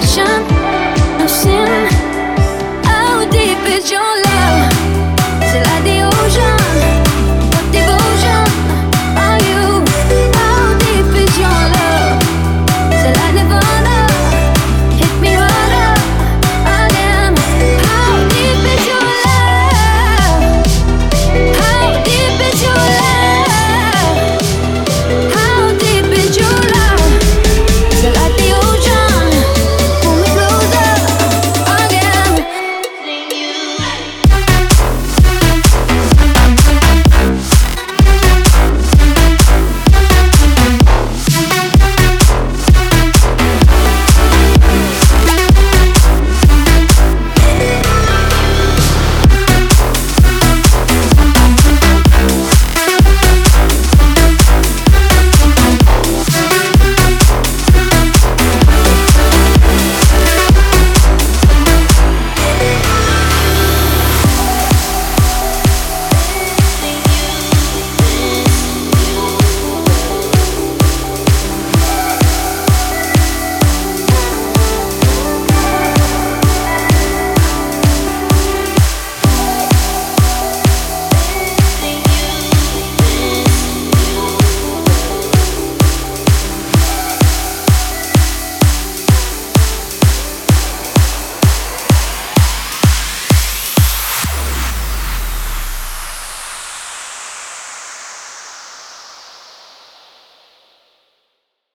condition of sin.